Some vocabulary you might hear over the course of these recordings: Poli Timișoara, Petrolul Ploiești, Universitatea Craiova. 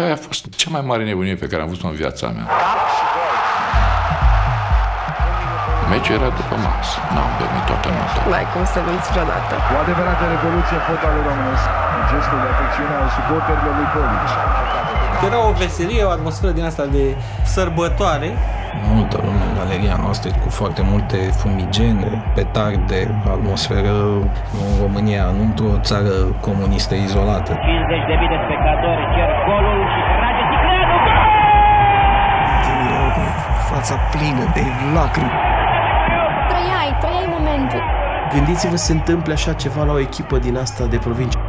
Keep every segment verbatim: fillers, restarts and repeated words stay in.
asta a fost cea mai mare nebunie pe care am văzut-o în viața mea. Meciul era după masă. N-am dormit toată noaptea. N-ai cum să vinți vreodată. O adevărată revoluție fotbalul românesc. În gestul de afecțiune al suporterilor lui Polici. Era o veselie, o atmosferă din asta de sărbătoare. Multă lume în galeria noastră, cu foarte multe fumigene, petarde, atmosferă în România, nu într-o țară comunistă izolată. cincizeci de mii de spectatori cer golul și trage Ticleanu, gol! Erau cu fața plină de lacrimi. Trăiai, trăiai momentul. Gândiți-vă se întâmplă așa ceva la o echipă din asta de provincie.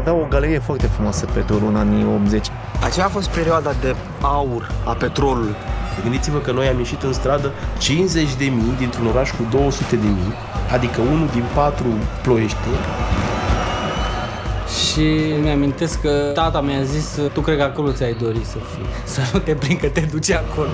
Avea o galerie foarte frumoasă Petrolul în anii optzeci. Aceea a fost perioada de aur a Petrolului. Gândiți-vă că noi am ieșit în stradă cincizeci de mii dintr-un oraș cu două sute de mii, adică unul din patru ploieșteni. Și mi-amintesc că tata mi-a zis, tu cred că acolo ți-ai dorit să fii, să nu te prind că te duci acolo.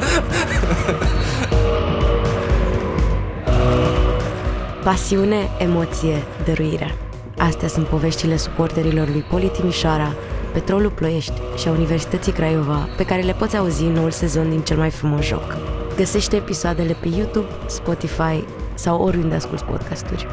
Pasiune, emoție, dăruire. Astea sunt poveștile suporterilor lui Poli Timișoara, Petrolul Ploiești și a Universității Craiova, pe care le poți auzi în noul sezon din Cel mai frumos joc. Găsește episoadele pe YouTube, Spotify sau oriunde asculți podcasturi.